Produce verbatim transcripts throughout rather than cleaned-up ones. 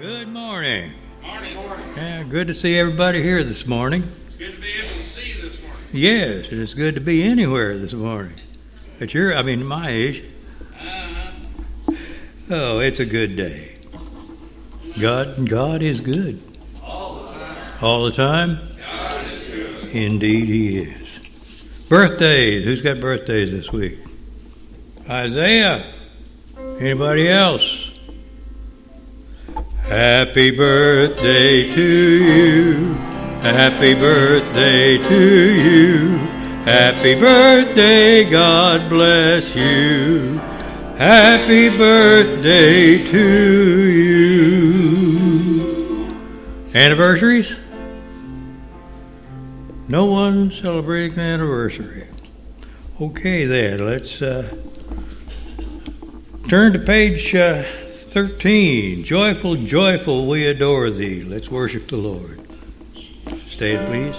Good morning. Morning. Yeah, good to see everybody here this morning. It's good to be able to see you this morning. Yes, it's good to be anywhere this morning. At your, I mean, my age. Uh-huh. Oh, it's a good day. God, God is good. All the time. All the time? God is good. Indeed he is. Birthdays. Who's got birthdays this week? Isaiah. Anybody else? Happy birthday to you. Happy birthday to you. Happy birthday, God bless you. Happy birthday to you. Anniversaries? No one celebrating an anniversary. Okay then, let's... Uh, Turn to page uh, thirteen. Joyful, joyful, we adore thee. Let's worship the Lord. Stand, please.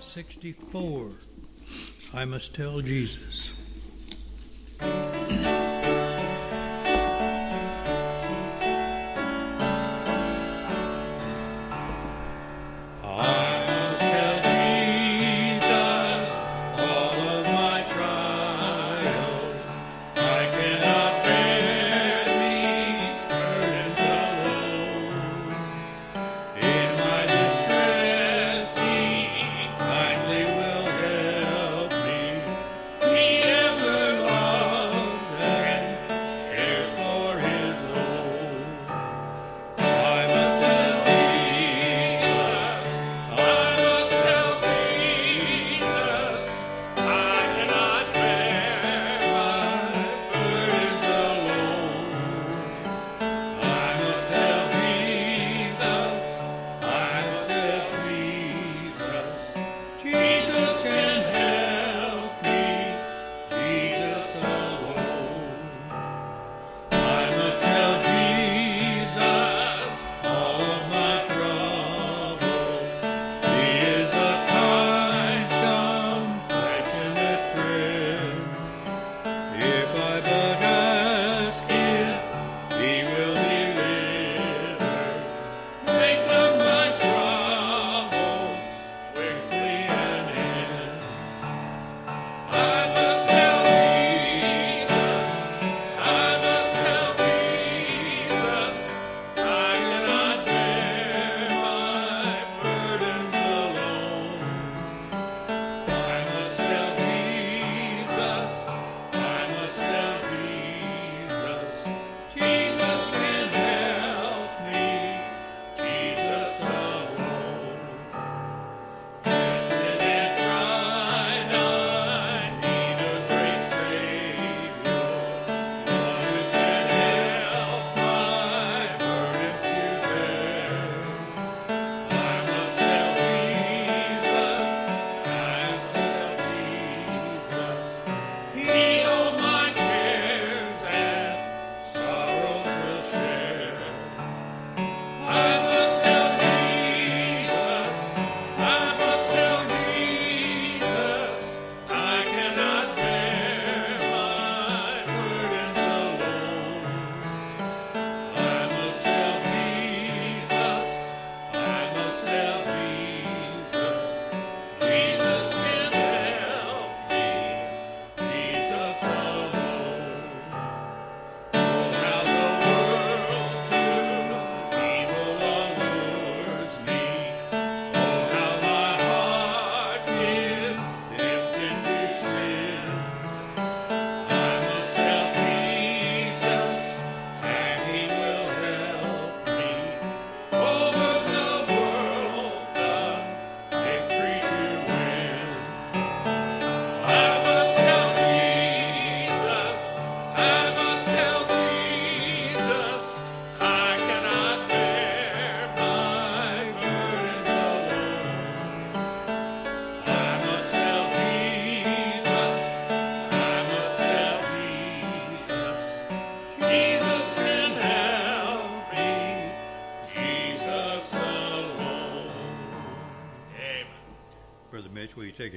sixty-four, I must tell Jesus. Yeah.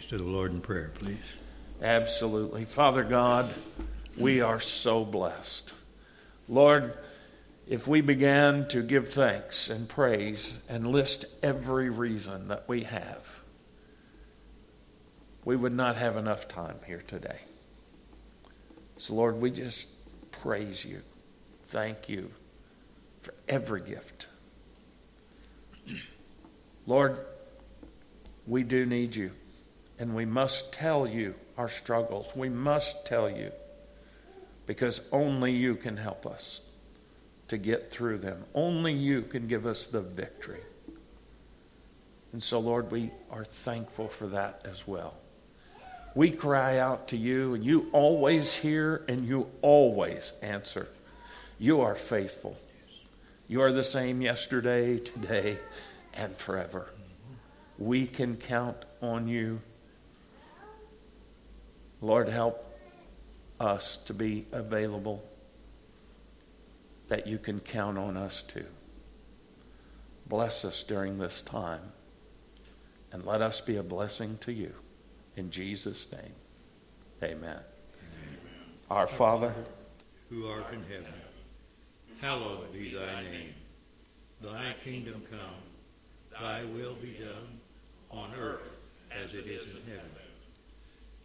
us to the Lord in prayer, please. Absolutely. Father God, we are so blessed. Lord, if we began to give thanks and praise and list every reason that we have, we would not have enough time here today. So, Lord, we just praise you. Thank you for every gift. Lord, we do need you, and we must tell you our struggles. We must tell you, because only you can help us to get through them. Only you can give us the victory. And so, Lord, we are thankful for that as well. We cry out to you, and you always hear, and you always answer. You are faithful. You are the same yesterday, today, and forever. We can count on you. Lord, help us to be available, that you can count on us too. Bless us during this time, and let us be a blessing to you. In Jesus' name, amen. Amen. Our Father, who art in heaven, hallowed be thy name. Thy kingdom come, thy will be done, on earth as it is in heaven.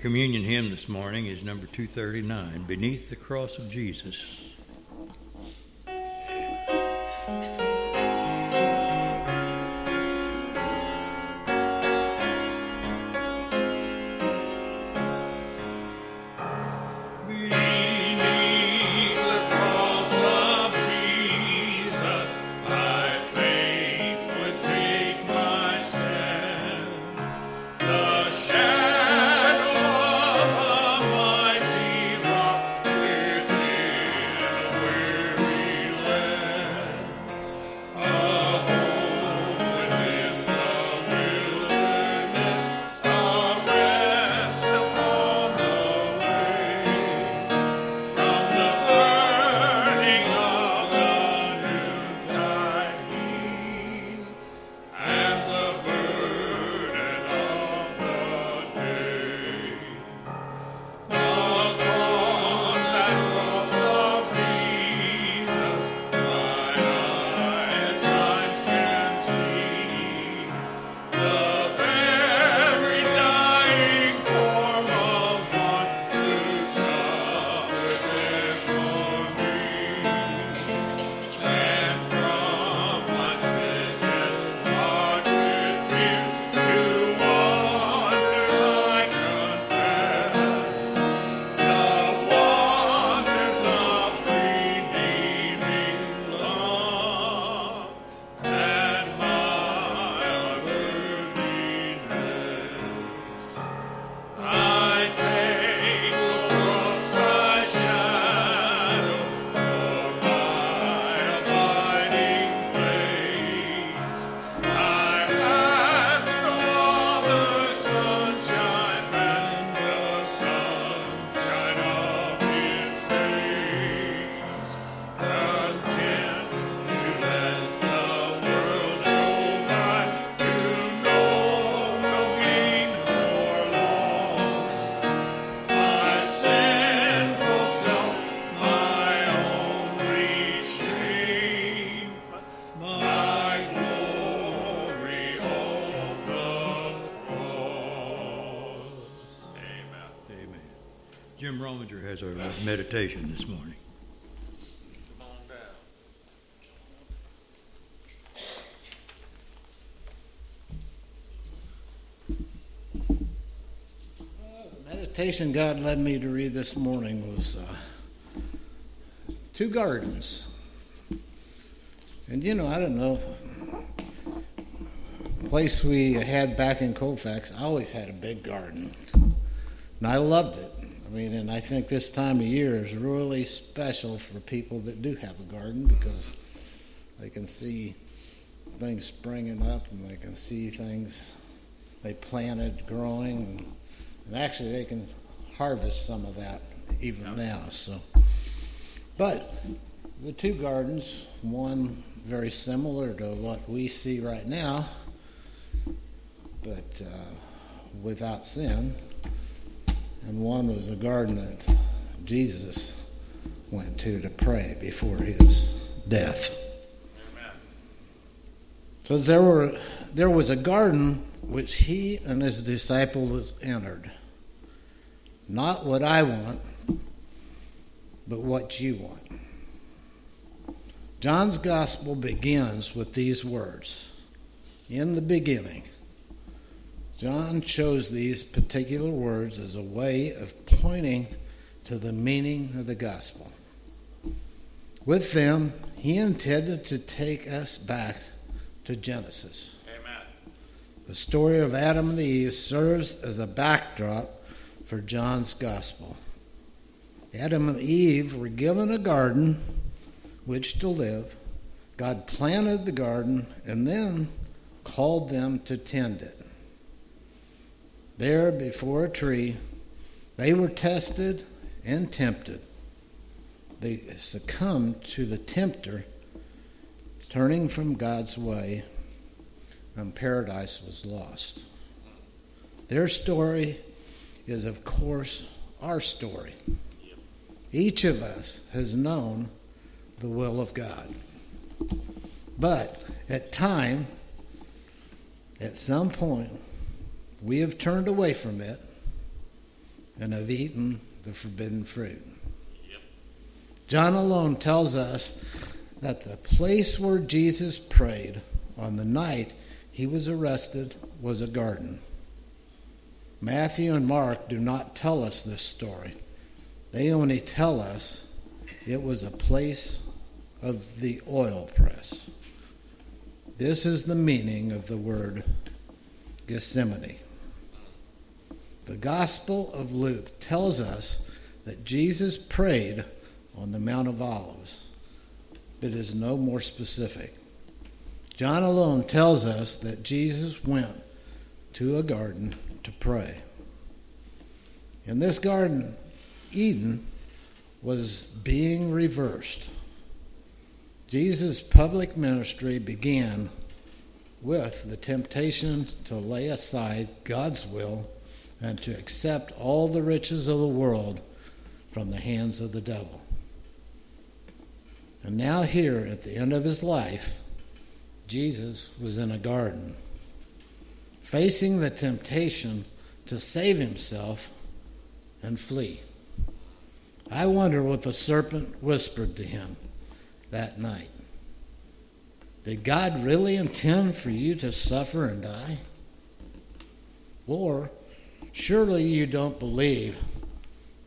communion hymn this morning is number two thirty-nine, Beneath the Cross of Jesus. Jim Rominger has our meditation this morning. Come on down. Uh, the meditation God led me to read this morning was uh, two gardens. And you know, I don't know, place we had back in Colfax, I always had a big garden, and I loved it. I mean, and I think this time of year is really special for people that do have a garden, because they can see things springing up, and they can see things they planted growing, and, and actually they can harvest some of that even yeah. now. So, but the two gardens, one very similar to what we see right now, but uh, without sin, and one was a garden that Jesus went to to pray before his death. Amen. So there were there was a garden which he and his disciples entered. Not what I want, but what you want. John's gospel begins with these words. In the beginning, John chose these particular words as a way of pointing to the meaning of the gospel. With them, he intended to take us back to Genesis. Amen. The story of Adam and Eve serves as a backdrop for John's gospel. Adam and Eve were given a garden which to live. God planted the garden and then called them to tend it. There before a tree, they were tested and tempted. They succumbed to the tempter, turning from God's way, and paradise was lost. Their story is, of course, our story. Each of us has known the will of God. But at time, at some point, we have turned away from it and have eaten the forbidden fruit. Yep. John alone tells us that the place where Jesus prayed on the night he was arrested was a garden. Matthew and Mark do not tell us this story. They only tell us it was a place of the oil press. This is the meaning of the word Gethsemane. The Gospel of Luke tells us that Jesus prayed on the Mount of Olives, but is no more specific. John alone tells us that Jesus went to a garden to pray. In this garden, Eden was being reversed. Jesus' public ministry began with the temptation to lay aside God's will and to accept all the riches of the world from the hands of the devil. And now here, at the end of his life, Jesus was in a garden, facing the temptation to save himself and flee. I wonder what the serpent whispered to him that night. Did God really intend for you to suffer and die? Or surely you don't believe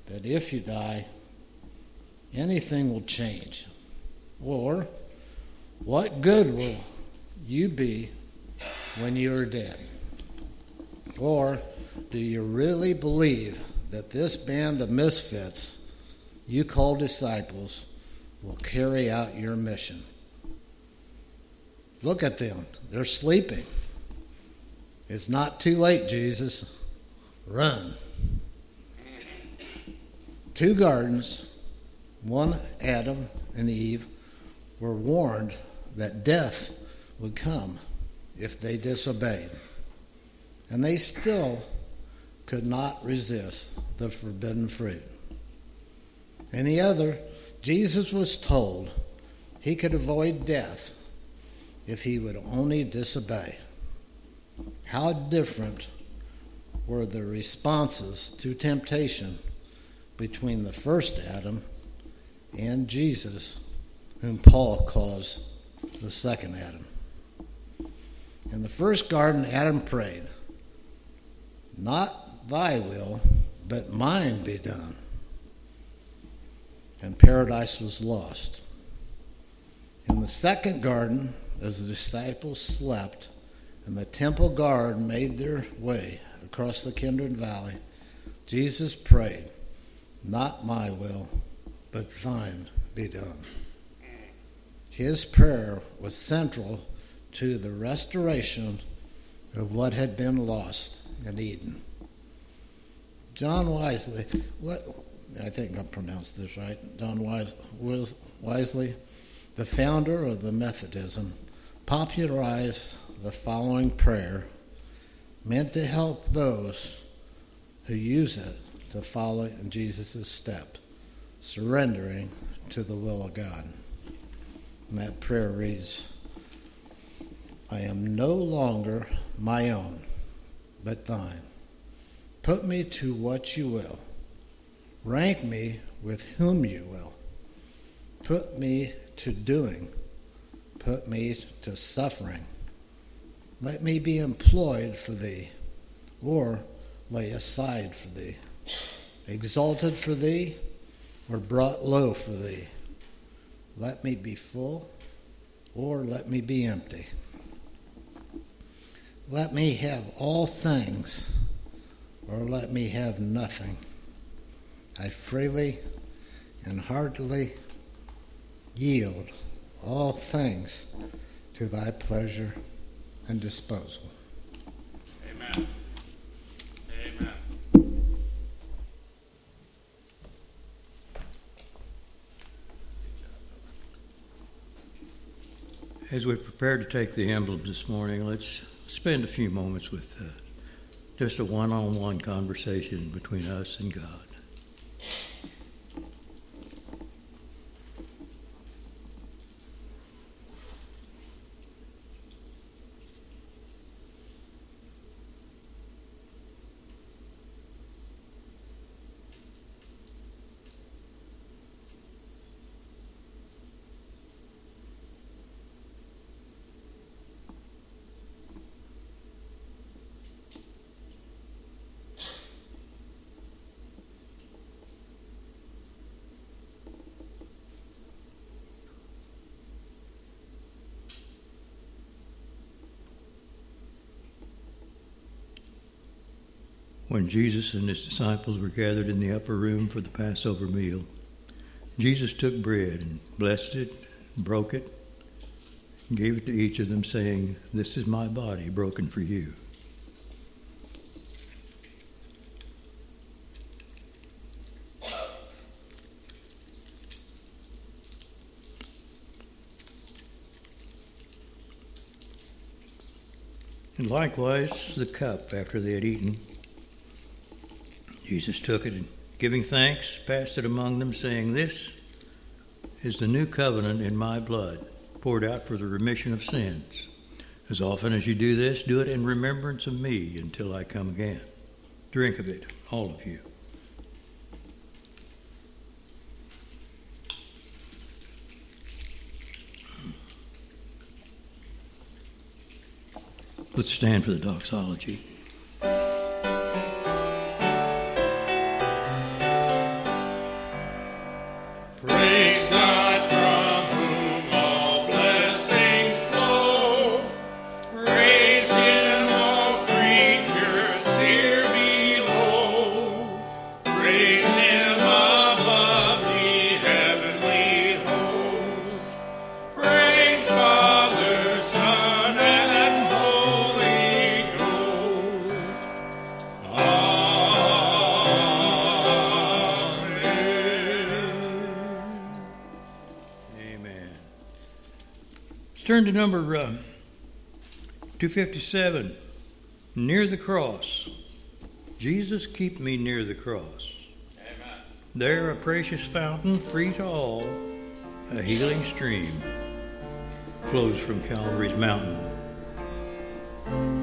that if you die, anything will change. Or, what good will you be when you are dead? Or, do you really believe that this band of misfits you call disciples will carry out your mission? Look at them. They're sleeping. It's not too late, Jesus. Run. Two gardens, one Adam and Eve, were warned that death would come if they disobeyed. And they still could not resist the forbidden fruit. In the other, Jesus was told he could avoid death if he would only disobey. How different were the responses to temptation between the first Adam and Jesus, whom Paul calls the second Adam. In the first garden, Adam prayed, "Not thy will, but mine be done." And paradise was lost. In the second garden, as the disciples slept and the temple guard made their way across the Kidron Valley, Jesus prayed, "Not my will, but thine be done." His prayer was central to the restoration of what had been lost in Eden. John Wesley, what I think I pronounced this right, John Wesley, Wesley, the founder of the Methodism, popularized the following prayer meant to help those who use it to follow in Jesus' step, surrendering to the will of God. And that prayer reads, "I am no longer my own, but thine. Put me to what you will. Rank me with whom you will. Put me to doing. Put me to suffering. Let me be employed for thee, or lay aside for thee, exalted for thee, or brought low for thee. Let me be full, or let me be empty. Let me have all things, or let me have nothing. I freely and heartily yield all things to thy pleasure and disposal." Amen. Amen. As we prepare to take the emblem this morning, let's spend a few moments with uh, just a one-on-one conversation between us and God. When Jesus and his disciples were gathered in the upper room for the Passover meal, Jesus took bread and blessed it, broke it, and gave it to each of them, saying, "This is my body broken for you." And likewise, the cup after they had eaten. Jesus took it and, giving thanks, passed it among them, saying, "This is the new covenant in my blood, poured out for the remission of sins. As often as you do this, do it in remembrance of me until I come again. Drink of it, all of you." Let's stand for the doxology. Turn to number uh, two fifty-seven, near the cross. Jesus, keep me near the cross. Amen. There a precious fountain, free to all, a healing stream, flows from Calvary's mountain. From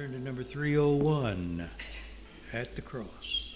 turn to number three oh one, At the Cross.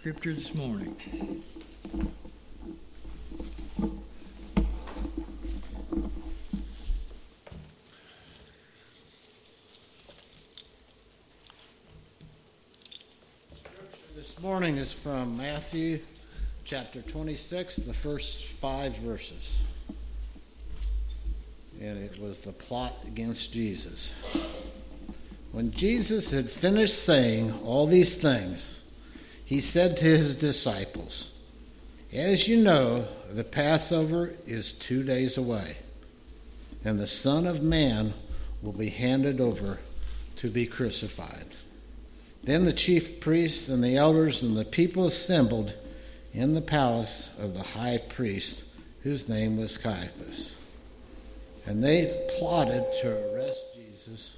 Scripture this morning. This morning is from Matthew chapter twenty-six, the first five verses. And it was the plot against Jesus. When Jesus had finished saying all these things, he said to his disciples, "As you know, the Passover is two days away, and the Son of Man will be handed over to be crucified." Then the chief priests and the elders and the people assembled in the palace of the high priest, whose name was Caiaphas. And they plotted to arrest Jesus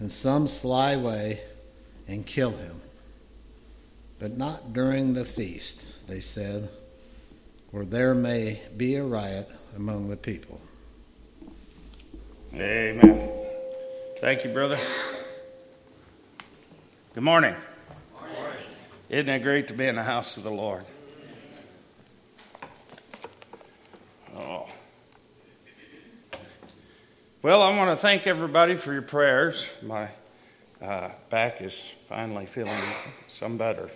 in some sly way and kill him. "But not during the feast," they said, "or there may be a riot among the people." Amen. Thank you, brother. Good morning. Good morning. Isn't it great to be in the house of the Lord? Oh. Well, I want to thank everybody for your prayers. My uh, back is finally feeling some better.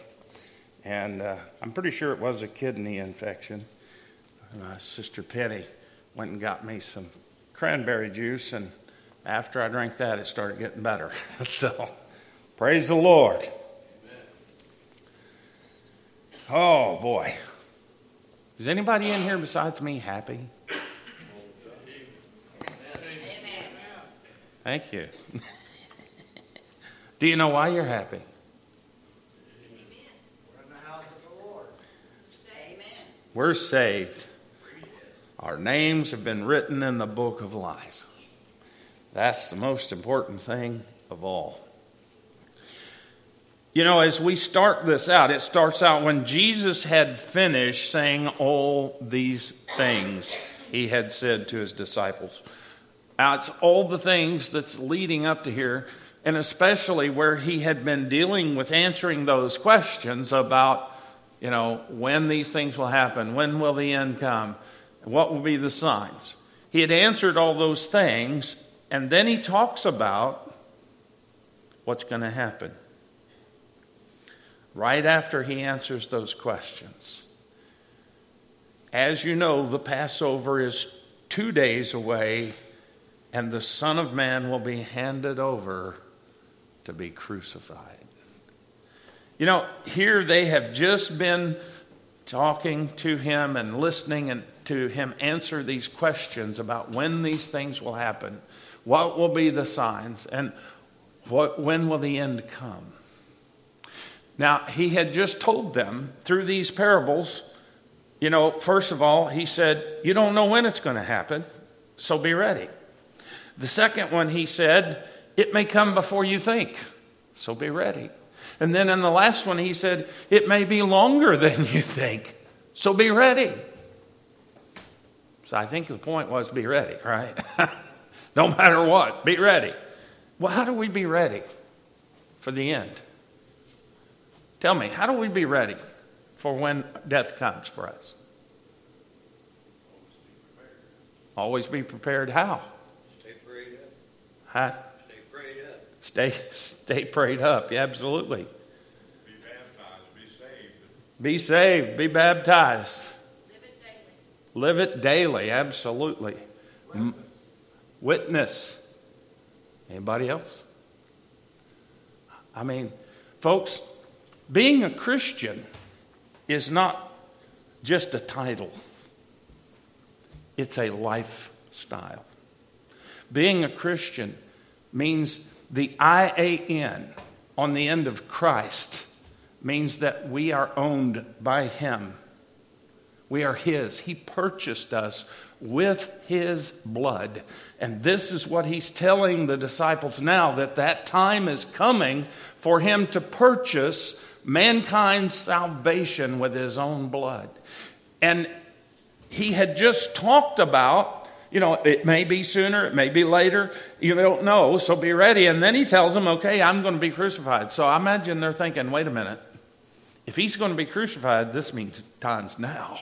And uh, I'm pretty sure it was a kidney infection. Uh, Sister Penny went and got me some cranberry juice, and after I drank that, it started getting better. So, praise the Lord. Amen. Oh, boy. Is anybody in here besides me happy? Amen. Thank you. Do you know why you're happy? Amen. We're in the house of the Lord. Amen. We're saved. Our names have been written in the book of life. That's the most important thing of all. You know, as we start this out, it starts out when Jesus had finished saying all these things he had said to his disciples. Now, it's all the things that's leading up to here, and especially where he had been dealing with answering those questions about, you know, when these things will happen, when will the end come, what will be the signs. He had answered all those things, and then he talks about what's going to happen. Right after he answers those questions. As you know, the Passover is two days away, and the Son of Man will be handed over to be crucified. You know, here they have just been talking to him and listening and to him answer these questions about when these things will happen, what will be the signs, and what when will the end come. Now, he had just told them through these parables, you know, first of all, he said, you don't know when it's going to happen, so be ready. The second one, he said, it may come before you think, so be ready. And then in the last one, he said, it may be longer than you think, so be ready. So I think the point was be ready, right? No matter what, be ready. Well, how do we be ready for the end? Tell me, how do we be ready for when death comes for us? Always be prepared. Always be prepared how? Stay prayed up. Huh? Stay prayed up. Stay, stay prayed up, yeah, absolutely. Be baptized, be saved. Be saved, be baptized. Live it daily. Live it daily, absolutely. Witness. Witness. Anybody else? I mean, folks, being a Christian is not just a title. It's a lifestyle. Being a Christian means the I A N on the end of Christ means that we are owned by him. We are his. He purchased us with his blood. And this is what he's telling the disciples now, that that time is coming for him to purchase mankind's salvation with his own blood. And he had just talked about, you know, it may be sooner, it may be later, you don't know, so be ready. And then he tells them, okay, I'm going to be crucified. So I imagine they're thinking, wait a minute, if he's going to be crucified, this means time's now.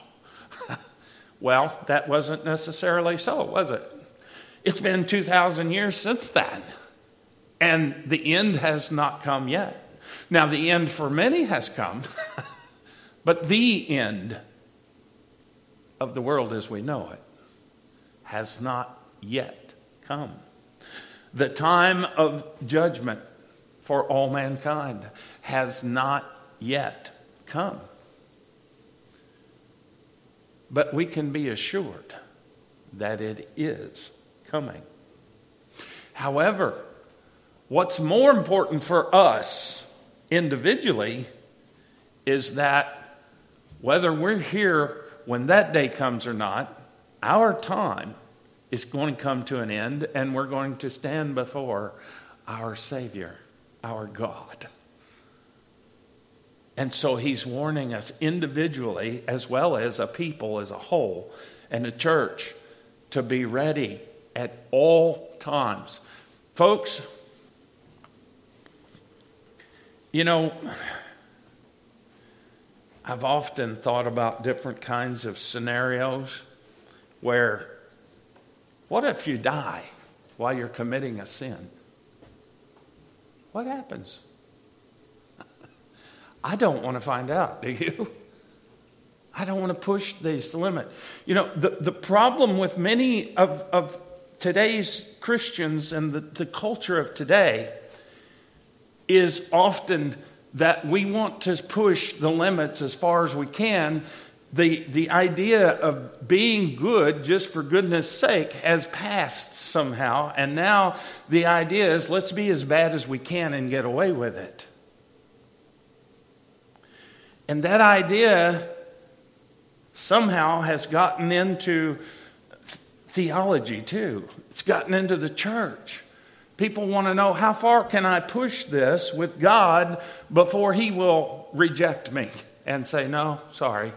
Well, that wasn't necessarily so, was it? It's been two thousand years since that, and the end has not come yet. Now, the end for many has come, but the end of the world as we know it has not yet come. The time of judgment for all mankind has not yet come. But we can be assured that it is coming. However, what's more important for us individually is that whether we're here when that day comes or not, our time is going to come to an end, and we're going to stand before our Savior, our God. And so he's warning us individually as well as a people as a whole and a church to be ready at all times. Folks, you know, I've often thought about different kinds of scenarios where what if you die while you're committing a sin? What happens? I don't want to find out, do you? I don't want to push this limit. You know, the, the problem with many of, of today's Christians and the, the culture of today is often that we want to push the limits as far as we can The, the idea of being good just for goodness sake has passed somehow. And now the idea is let's be as bad as we can and get away with it. And that idea somehow has gotten into theology too. It's gotten into the church. People want to know, how far can I push this with God before he will reject me and say, no, sorry,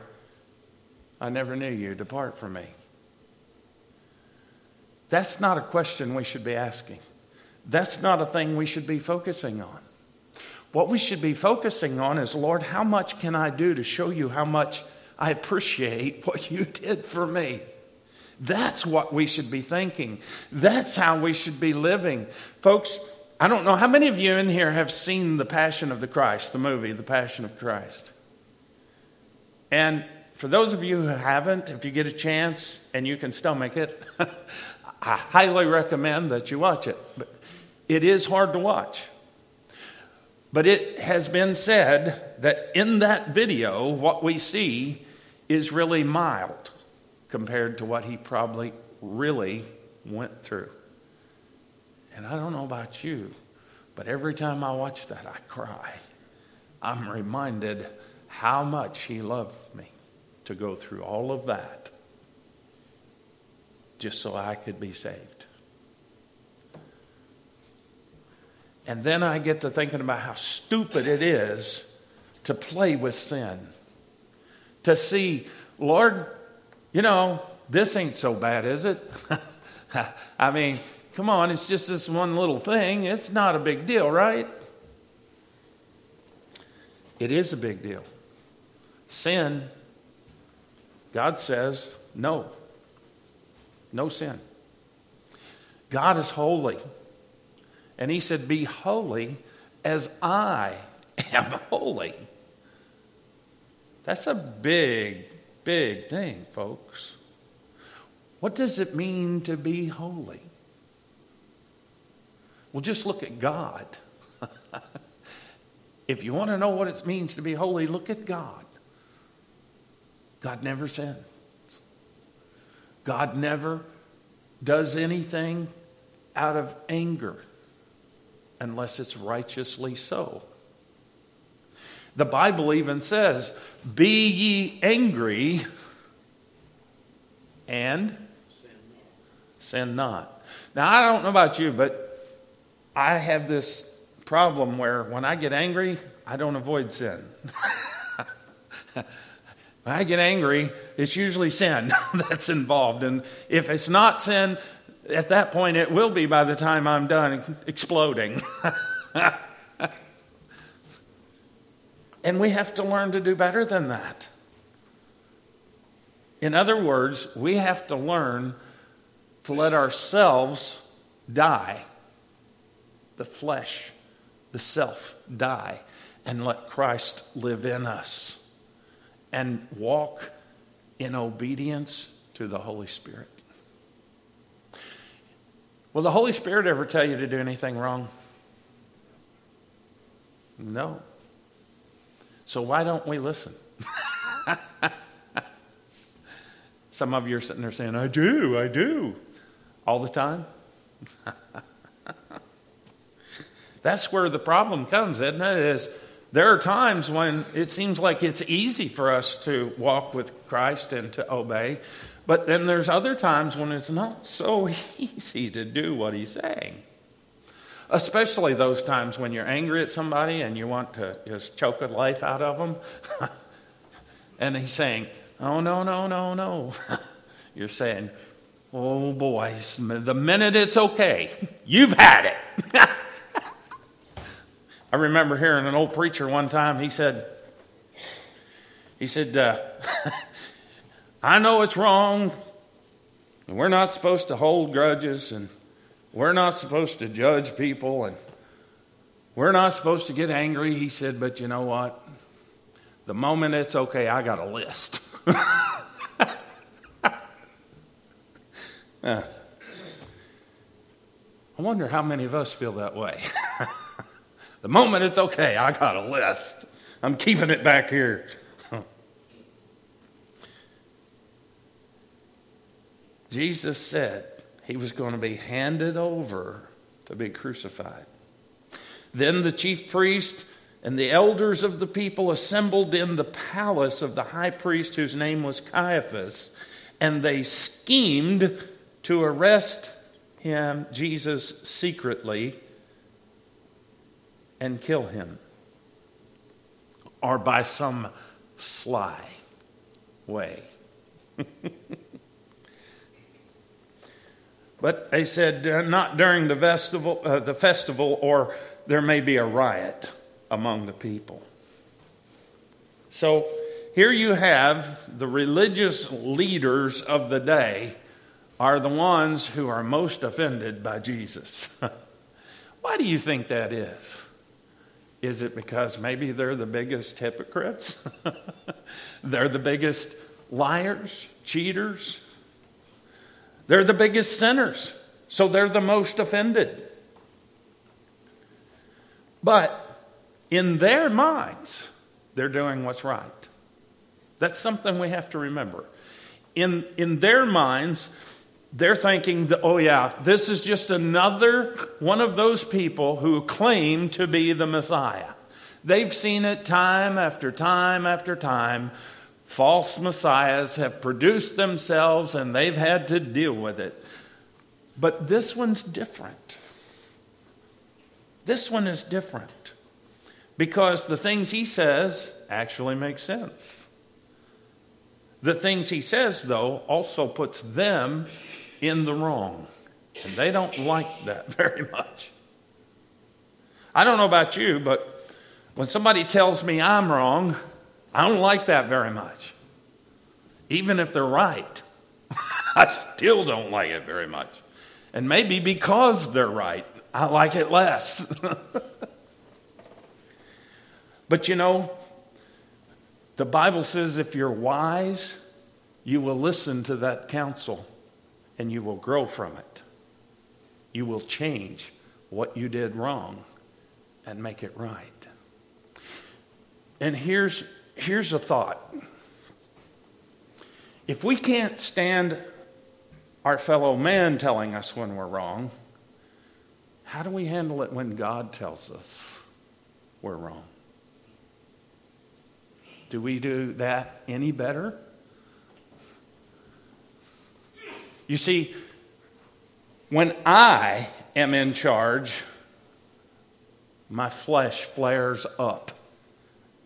I never knew you, depart from me. That's not a question we should be asking. That's not a thing we should be focusing on. What we should be focusing on is, Lord, how much can I do to show you how much I appreciate what you did for me? That's what we should be thinking. That's how we should be living. Folks, I don't know how many of you in here have seen The Passion of the Christ, the movie, The Passion of Christ. And for those of you who haven't, if you get a chance and you can stomach it, I highly recommend that you watch it. But it is hard to watch. But it has been said that in that video, what we see is really mild compared to what he probably really went through. And I don't know about you, but every time I watch that, I cry. I'm reminded how much he loved me to go through all of that just so I could be saved. And then I get to thinking about how stupid it is to play with sin. To see, Lord, you know, this ain't so bad, is it? I mean, come on, it's just this one little thing. It's not a big deal, right? It is a big deal. Sin, God says, no. No sin. God is holy. And he said, be holy as I am holy. That's a big, big thing, folks. What does it mean to be holy? Well, just look at God. If you want to know what it means to be holy, look at God. God never sins. God never does anything out of anger, unless it's righteously so. The Bible even says, be ye angry and sin not. Now, I don't know about you, but I have this problem where when I get angry, I don't avoid sin. When I get angry, it's usually sin that's involved. And if it's not sin, at that point, it will be by the time I'm done exploding. And we have to learn to do better than that. In other words, we have to learn to let ourselves die. The flesh, the self die. And let Christ live in us. And walk in obedience to the Holy Spirit. Will the Holy Spirit ever tell you to do anything wrong? No. So why don't we listen? Some of you are sitting there saying, I do, I do. All the time. That's where the problem comes, isn't it? It is, there are times when it seems like it's easy for us to walk with Christ and to obey. But then there's other times when it's not so easy to do what he's saying. Especially those times when you're angry at somebody and you want to just choke the life out of them. And he's saying, oh, no, no, no, no. You're saying, oh, boy, the minute it's okay, you've had it. I remember hearing an old preacher one time. He said, he said, uh, I know it's wrong, and we're not supposed to hold grudges, and we're not supposed to judge people, and we're not supposed to get angry. He said, but you know what? The moment it's okay, I got a list. uh, I wonder how many of us feel that way. The moment it's okay, I got a list. I'm keeping it back here. Jesus said he was going to be handed over to be crucified. Then the chief priest and the elders of the people assembled in the palace of the high priest, whose name was Caiaphas, and they schemed to arrest him, Jesus, secretly and kill him, or by some sly way. But they said, not during the festival, uh, the festival, or there may be a riot among the people. So here you have the religious leaders of the day are the ones who are most offended by Jesus. Why do you think that is? Is it because maybe they're the biggest hypocrites? They're the biggest liars, cheaters. They're the biggest sinners, so they're the most offended. But in their minds, they're doing what's right. That's something we have to remember. In, in their minds, they're thinking, that, oh yeah, this is just another one of those people who claim to be the Messiah. They've seen it time after time after time. False messiahs have produced themselves and they've had to deal with it. But this one's different. This one is different because the things he says actually make sense. The things he says, though, also puts them in the wrong. And they don't like that very much. I don't know about you, but when somebody tells me I'm wrong, I don't like that very much. Even if they're right, I still don't like it very much. And maybe because they're right, I like it less. But you know, the Bible says if you're wise, you will listen to that counsel and you will grow from it. You will change what you did wrong and make it right. And here's Here's a thought. If we can't stand our fellow man telling us when we're wrong, how do we handle it when God tells us we're wrong? Do we do that any better? You see, when I am in charge, my flesh flares up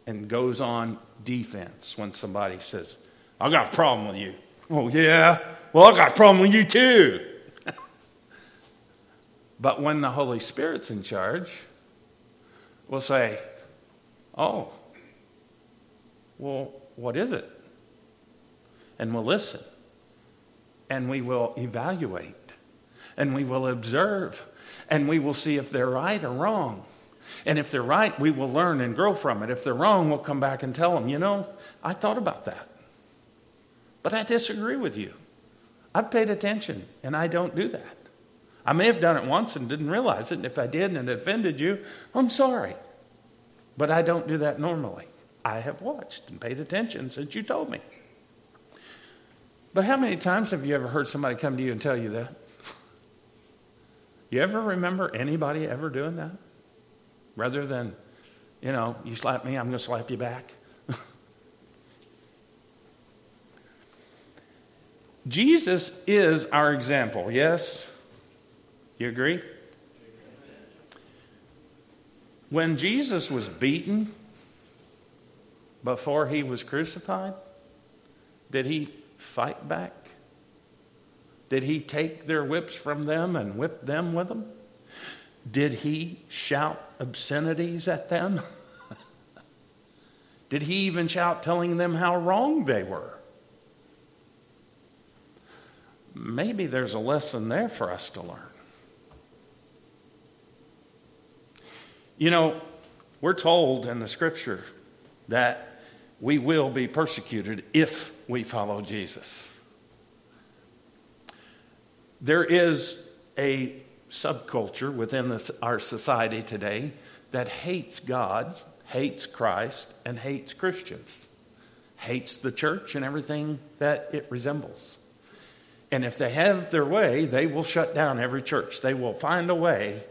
and goes on defense when somebody says, I got a problem with you. Oh, yeah? Well, I got a problem with you too. But when the Holy Spirit's in charge, we'll say, oh, well, what is it? And we'll listen. And we will evaluate. And we will observe. And we will see if they're right or wrong. And if they're right, we will learn and grow from it. If they're wrong, we'll come back and tell them, you know, I thought about that. But I disagree with you. I've paid attention, and I don't do that. I may have done it once and didn't realize it. And if I did and it offended you, I'm sorry. But I don't do that normally. I have watched and paid attention since you told me. But how many times have you ever heard somebody come to you and tell you that? You ever remember anybody ever doing that? Rather than, you know, you slap me, I'm going to slap you back. Jesus is our example, yes? You agree? When Jesus was beaten before he was crucified, did he fight back? Did he take their whips from them and whip them with them? Did he shout obscenities at them? Did he even shout telling them how wrong they were? Maybe there's a lesson there for us to learn. You know, we're told in the scripture that we will be persecuted if we follow Jesus. There is a subculture within this, our society today that hates God, hates Christ, and hates Christians, hates the church and everything that it resembles. And if they have their way, they will shut down every church. They will find a way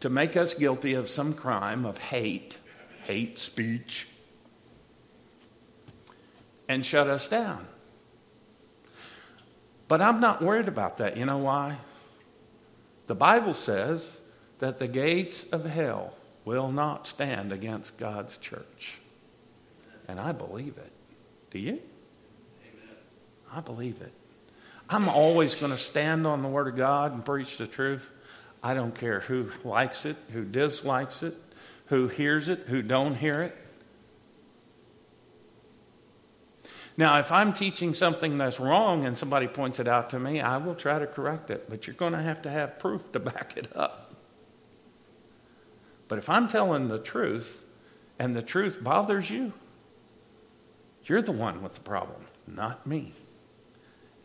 to make us guilty of some crime of hate, hate speech, and shut us down. But I'm not worried about that. You know why? The Bible says that the gates of hell will not stand against God's church. And I believe it. Do you? Amen. I believe it. I'm always going to stand on the Word of God and preach the truth. I don't care who likes it, who dislikes it, who hears it, who don't hear it. Now, if I'm teaching something that's wrong and somebody points it out to me, I will try to correct it. But you're going to have to have proof to back it up. But if I'm telling the truth and the truth bothers you, you're the one with the problem, not me.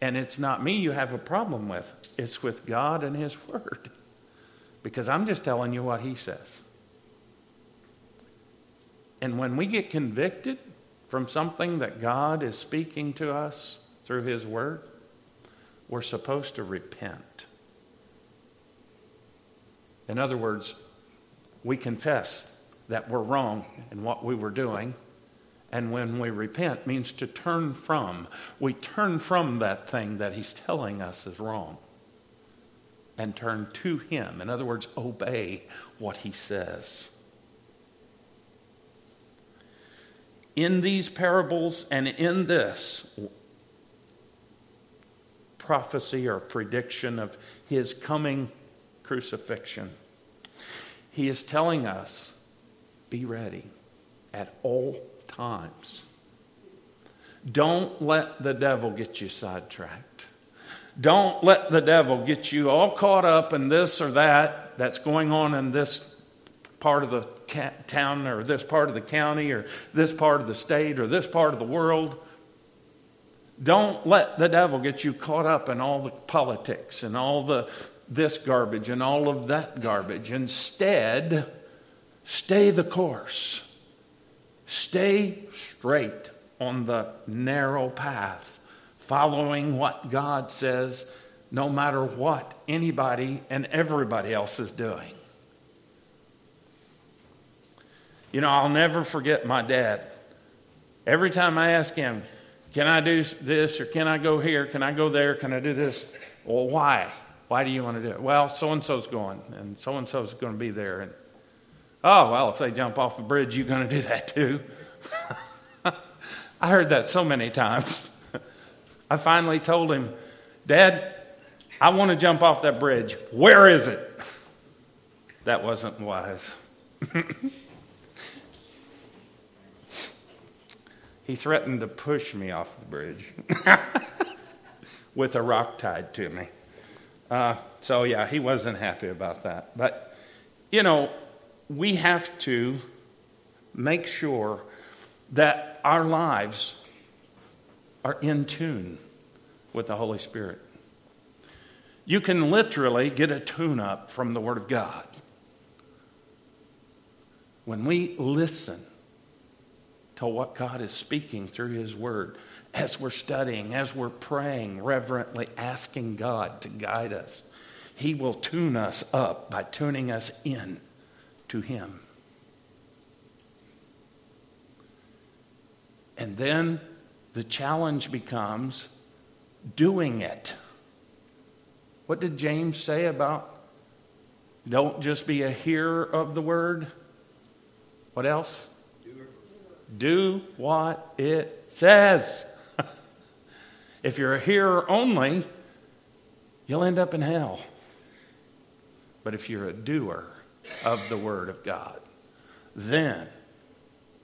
And it's not me you have a problem with. It's with God and His Word. Because I'm just telling you what He says. And when we get convicted from something that God is speaking to us through His Word, we're supposed to repent. In other words, we confess that we're wrong in what we were doing. And when we repent, means to turn from. We turn from that thing that He's telling us is wrong and turn to Him. In other words, obey what He says. In these parables and in this prophecy or prediction of His coming crucifixion, He is telling us, be ready at all times. Don't let the devil get you sidetracked. Don't let the devil get you all caught up in this or that that's going on in this part of the town or this part of the county or this part of the state or this part of the world. Don't let the devil get you caught up in all the politics and all the this garbage and all of that garbage. Instead, stay the course. Stay straight on the narrow path, following what God says, no matter what anybody and everybody else is doing. You know, I'll never forget my dad. Every time I ask him, can I do this or can I go here? Can I go there? Can I do this? Well, why? Why do you want to do it? Well, so-and-so's going and so-and-so's going to be there. And, oh, well, if they jump off the bridge, you're going to do that too. I heard that so many times. I finally told him, Dad, I want to jump off that bridge. Where is it? That wasn't wise. He threatened to push me off the bridge with a rock tied to me. Uh, so, yeah, he wasn't happy about that. But, you know, we have to make sure that our lives are in tune with the Holy Spirit. You can literally get a tune-up from the Word of God. When we listen to what God is speaking through His Word, as we're studying, as we're praying, reverently asking God to guide us, He will tune us up by tuning us in to Him. And then the challenge becomes doing it. What did James say about don't just be a hearer of the Word? What else? Do what it says. If you're a hearer only, you'll end up in hell. But if you're a doer of the Word of God, then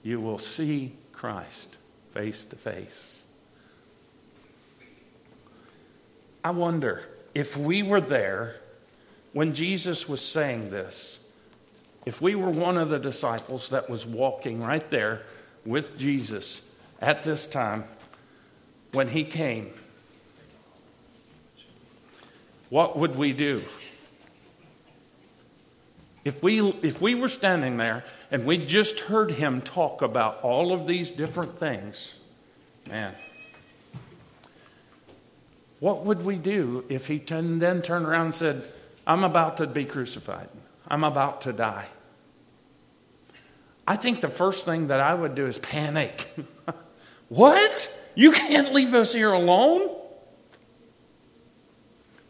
you will see Christ face to face. I wonder if we were there when Jesus was saying this, if we were one of the disciples that was walking right there with Jesus at this time when He came, what would we do? If we if we were standing there and we just heard Him talk about all of these different things, man, What would we do if he turned, then turned around and said, I'm about to be crucified. I'm about to die. I think the first thing that I would do is panic. What? You can't leave us here alone?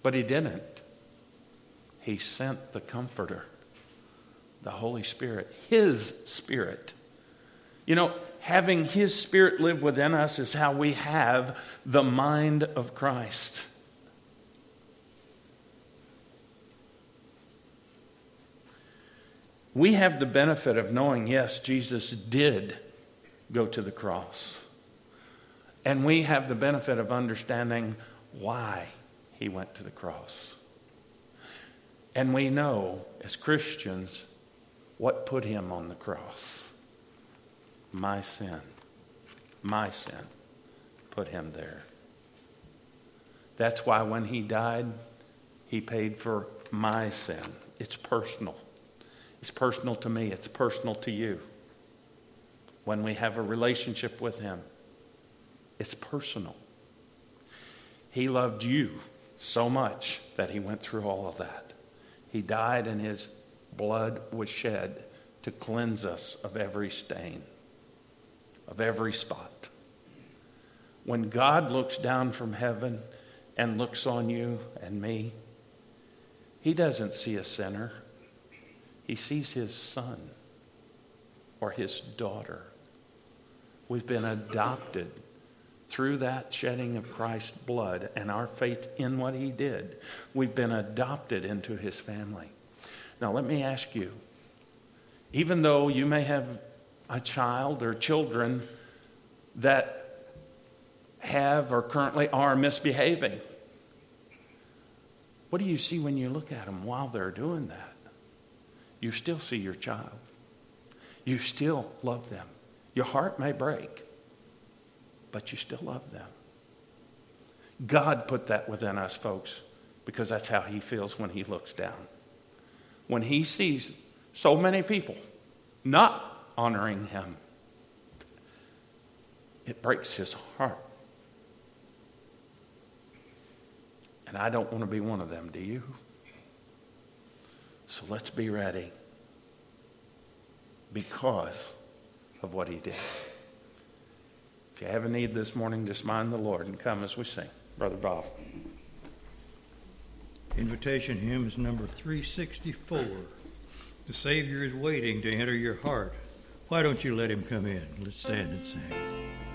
But he didn't. He sent the Comforter, the Holy Spirit, his Spirit. You know, having his Spirit live within us is how we have the mind of Christ. We have the benefit of knowing, yes, Jesus did go to the cross. And we have the benefit of understanding why he went to the cross. And we know, as Christians, what put him on the cross. My sin, my sin put him there. That's why when he died, he paid for my sin. It's personal. It's personal to me. It's personal to you. When we have a relationship with him, it's personal. He loved you so much that he went through all of that. He died and his blood was shed to cleanse us of every stain, of every spot. When God looks down from heaven and looks on you and me, he doesn't see a sinner. He sees his son or his daughter. We've been adopted through that shedding of Christ's blood and our faith in what he did. We've been adopted into his family. Now let me ask you, even though you may have a child or children that have or currently are misbehaving, what do you see when you look at them while they're doing that? You still see your child. You still love them. Your heart may break, but you still love them. God put that within us, folks, because that's how he feels when he looks down. When he sees so many people not honoring him, it breaks his heart. And I don't want to be one of them, do you? So let's be ready because of what he did. If you have a need this morning, just mind the Lord and come as we sing. Brother Bob. Invitation hymn is number three sixty-four. The Savior is waiting to enter your heart. Why don't you let him come in? Let's stand and sing.